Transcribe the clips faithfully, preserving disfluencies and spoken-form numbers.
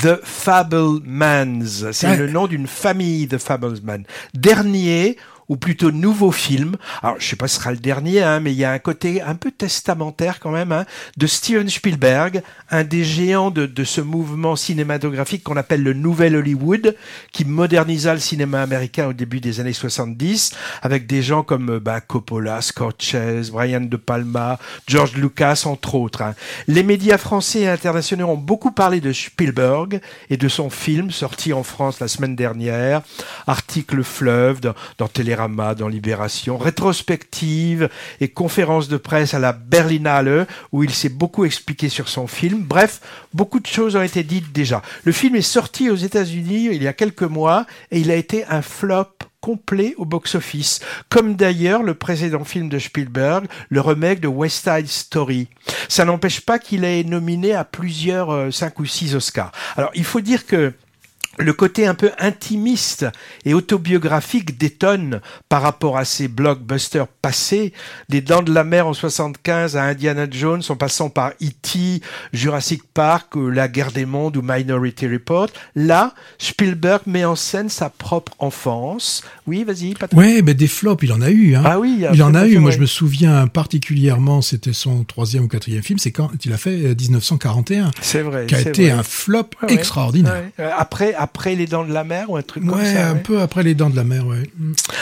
The Fabelmans. C'est le nom d'une famille, The Fabelmans. Dernier, ou plutôt nouveau film. Alors, je sais pas si ce sera le dernier, hein, mais il y a un côté un peu testamentaire quand même, hein, de Steven Spielberg, un des géants de, de ce mouvement cinématographique qu'on appelle le Nouvel Hollywood, qui modernisa le cinéma américain au début des années soixante-dix, avec des gens comme, bah, Coppola, Scorsese, Brian De Palma, George Lucas, entre autres, hein. Les médias français et internationaux ont beaucoup parlé de Spielberg et de son film sorti en France la semaine dernière, article fleuve dans, dans Télérama, dans Libération, rétrospective et conférence de presse à la Berlinale où il s'est beaucoup expliqué sur son film. Bref, beaucoup de choses ont été dites déjà. Le film est sorti aux États-Unis il y a quelques mois et il a été un flop complet au box-office, comme d'ailleurs le précédent film de Spielberg, le remake de West Side Story. Ça n'empêche pas qu'il est nominé à plusieurs euh, cinq ou six Oscars. Alors, il faut dire que le côté un peu intimiste et autobiographique détonne par rapport à ces blockbusters passés, des Dents de la Mer en soixante-quinze à Indiana Jones, en passant par E T, Jurassic Park, La Guerre des Mondes ou Minority Report. Là, Spielberg met en scène sa propre enfance. Oui, vas-y, Patrick. Ouais, mais des flops, il en a eu, hein. Ah oui, il en a eu. Moi, je me souviens particulièrement, c'était son troisième ou quatrième film, c'est quand il a fait dix-neuf cent quarante et un. C'est vrai. Qui a été vrai. un flop ouais, extraordinaire. Ouais. Après, après Après les Dents de la Mer ou un truc ouais, comme ça. Ouais, un peu après les Dents de la Mer, ouais.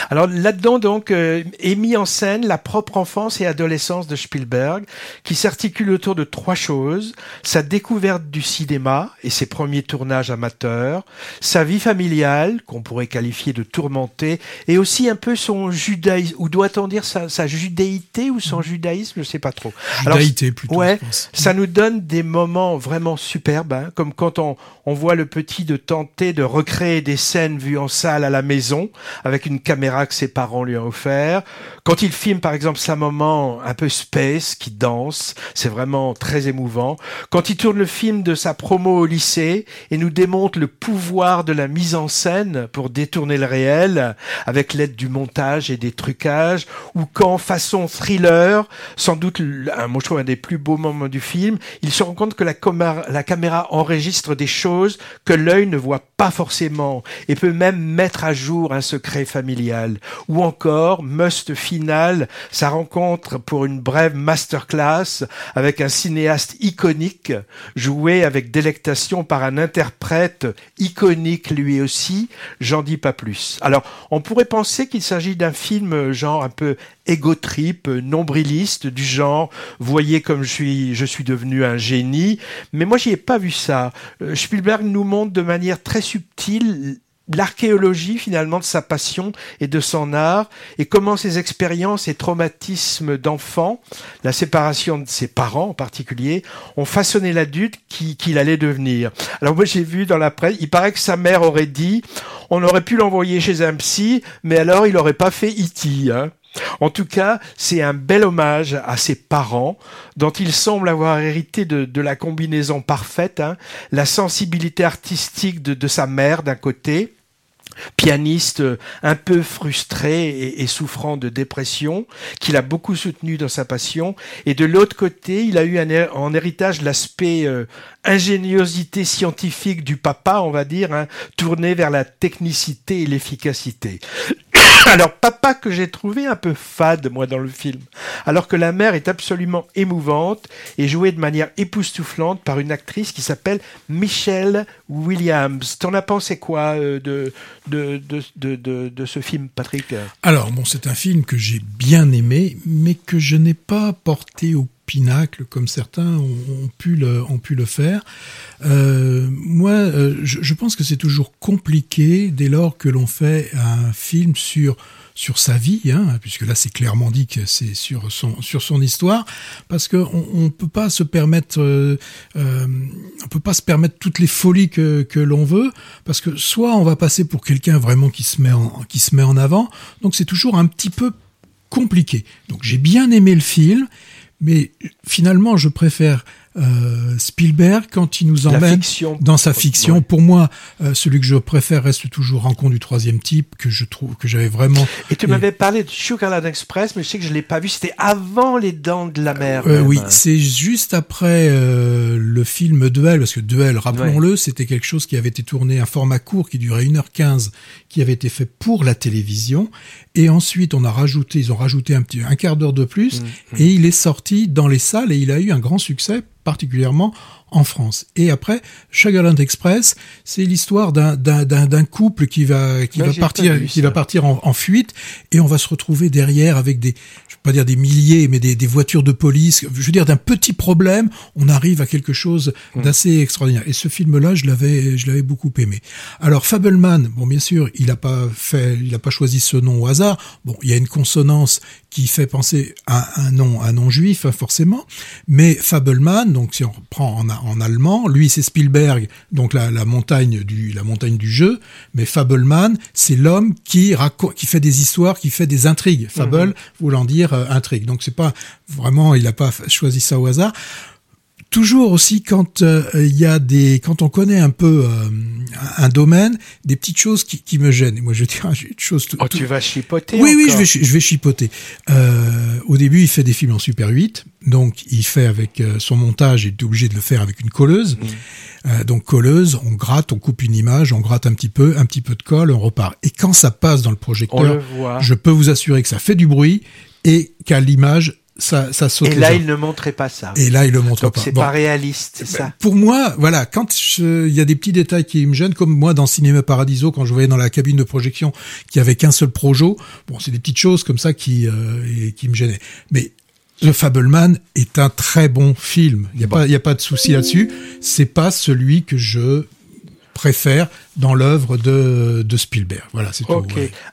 Alors là-dedans, donc, euh, est mis en scène la propre enfance et adolescence de Spielberg, qui s'articule autour de trois choses: sa découverte du cinéma et ses premiers tournages amateurs, sa vie familiale, qu'on pourrait qualifier de tourmentée, et aussi un peu son judaïsme, ou doit-on dire sa, sa judéité ou son judaïsme, je ne sais pas trop. Judaïté, Alors, plutôt, ouais, je pense. Ça nous donne des moments vraiment superbes, hein, comme quand on, on voit le petit de tante de recréer des scènes vues en salle à la maison avec une caméra que ses parents lui ont offert. Quand il filme par exemple sa maman un peu space qui danse, c'est vraiment très émouvant. Quand il tourne le film de sa promo au lycée et nous démontre le pouvoir de la mise en scène pour détourner le réel avec l'aide du montage et des trucages, ou quand façon thriller, sans doute un, moi je trouve un des plus beaux moments du film, il se rend compte que la, com- la caméra enregistre des choses que l'œil ne voit pas pas forcément, et peut même mettre à jour un secret familial. Ou encore, must final, sa rencontre pour une brève masterclass avec un cinéaste iconique, joué avec délectation par un interprète iconique lui aussi, j'en dis pas plus. Alors, on pourrait penser qu'il s'agit d'un film genre un peu égotrip, nombriliste, du genre « Voyez comme je suis, je suis devenu un génie », mais moi j'y ai pas vu ça. Spielberg nous montre de manière très subtile l'archéologie finalement de sa passion et de son art, et comment ses expériences et traumatismes d'enfant, la séparation de ses parents en particulier, ont façonné l'adulte qui, qu'il allait devenir. Alors moi j'ai vu dans la presse, il paraît que sa mère aurait dit « On aurait pu l'envoyer chez un psy, mais alors il n'aurait pas fait E T hein ». En tout cas, c'est un bel hommage à ses parents, dont il semble avoir hérité de, de la combinaison parfaite, hein, la sensibilité artistique de, de sa mère d'un côté, pianiste un peu frustré et, et souffrant de dépression, qu'il a beaucoup soutenu dans sa passion, et de l'autre côté, il a eu un, en héritage l'aspect euh, ingéniosité scientifique du papa, on va dire, hein, tourné vers la technicité et l'efficacité. Alors, papa que j'ai trouvé un peu fade, moi, dans le film, alors que la mère est absolument émouvante et jouée de manière époustouflante par une actrice qui s'appelle Michelle Williams. T'en as pensé quoi euh, de, de, de, de, de, de ce film, Patrick ? Alors, bon, c'est un film que j'ai bien aimé, mais que je n'ai pas porté au pinacle, comme certains ont, ont, pu, le, ont pu le faire. Euh, moi, euh, je, je pense que c'est toujours compliqué dès lors que l'on fait un film sur sur sa vie, hein, puisque là c'est clairement dit que c'est sur son sur son histoire, parce que on, on peut pas se permettre, euh, euh, on peut pas se permettre toutes les folies que que l'on veut, parce que soit on va passer pour quelqu'un vraiment qui se met en, qui se met en avant, donc c'est toujours un petit peu compliqué. Donc j'ai bien aimé le film. Mais finalement, je préfère euh, Spielberg quand il nous emmène dans sa fiction. Ouais. Pour moi, euh, celui que je préfère reste toujours Rencontre du troisième type, que je trouve que j'avais vraiment. Et tu et... m'avais parlé de Sugarland Express, mais je sais que je l'ai pas vu. C'était avant les Dents de la Mer. Euh, euh, oui, c'est juste après euh, le film Duel, parce que Duel, rappelons-le, ouais. c'était quelque chose qui avait été tourné, un format court qui durait une heure quinze, qui avait été fait pour la télévision. Et ensuite, on a rajouté, ils ont rajouté un petit un quart d'heure de plus, mmh. et il est sorti dans les salles et il a eu un grand succès, particulièrement en France. Et après, Sugarland Express, c'est l'histoire d'un d'un d'un, d'un couple qui va qui Là, va partir qui va partir en, en fuite, et on va se retrouver derrière avec des, je vais pas dire des milliers, mais des des voitures de police. Je veux dire, d'un petit problème, on arrive à quelque chose d'assez extraordinaire. Et ce film-là, je l'avais je l'avais beaucoup aimé. Alors Fabelman, bon, bien sûr, il a pas fait il a pas choisi ce nom au hasard. Bon, il y a une consonance qui fait penser à un nom, un nom juif, forcément. Mais Fabelman, donc si on reprend en, en allemand, lui c'est Spielberg, donc la, la montagne du, la montagne du jeu. Mais Fabelman, c'est l'homme qui raconte, qui fait des histoires, qui fait des intrigues. Fable, mm-hmm. voulant dire euh, intrigue. Donc c'est pas vraiment, il a pas choisi ça au hasard. Toujours aussi quand il euh, y a des, quand on connaît un peu euh, un domaine, des petites choses qui, qui me gênent. Et moi, je dis ah, j'ai une chose. Tout, oh, tout... tu vas chipoter. Oui, encore. oui, je vais, je vais chipoter. Euh, au début, il fait des films en Super huit, donc il fait avec euh, son montage, il est obligé de le faire avec une colleuse. Mmh. Euh, donc colleuse, on gratte, on coupe une image, on gratte un petit peu, un petit peu de colle, on repart. Et quand ça passe dans le projecteur, le je peux vous assurer que ça fait du bruit et qu'à l'image. Ça, ça saute. Et là, il ne montrait pas ça. Et là, il le montre Donc, pas. C'est bon. Pas réaliste, c'est ben, ça. Pour moi, voilà, quand il y a des petits détails qui me gênent, comme moi dans Cinéma Paradiso, quand je voyais dans la cabine de projection qu'il y avait qu'un seul projo, bon, c'est des petites choses comme ça qui euh, et, qui me gênaient. Mais The Fabelman est un très bon film. Il y a bon. pas, il y a pas de souci là-dessus. C'est pas celui que je préfère dans l'œuvre de, de Spielberg. Voilà, c'est okay. tout. Ouais.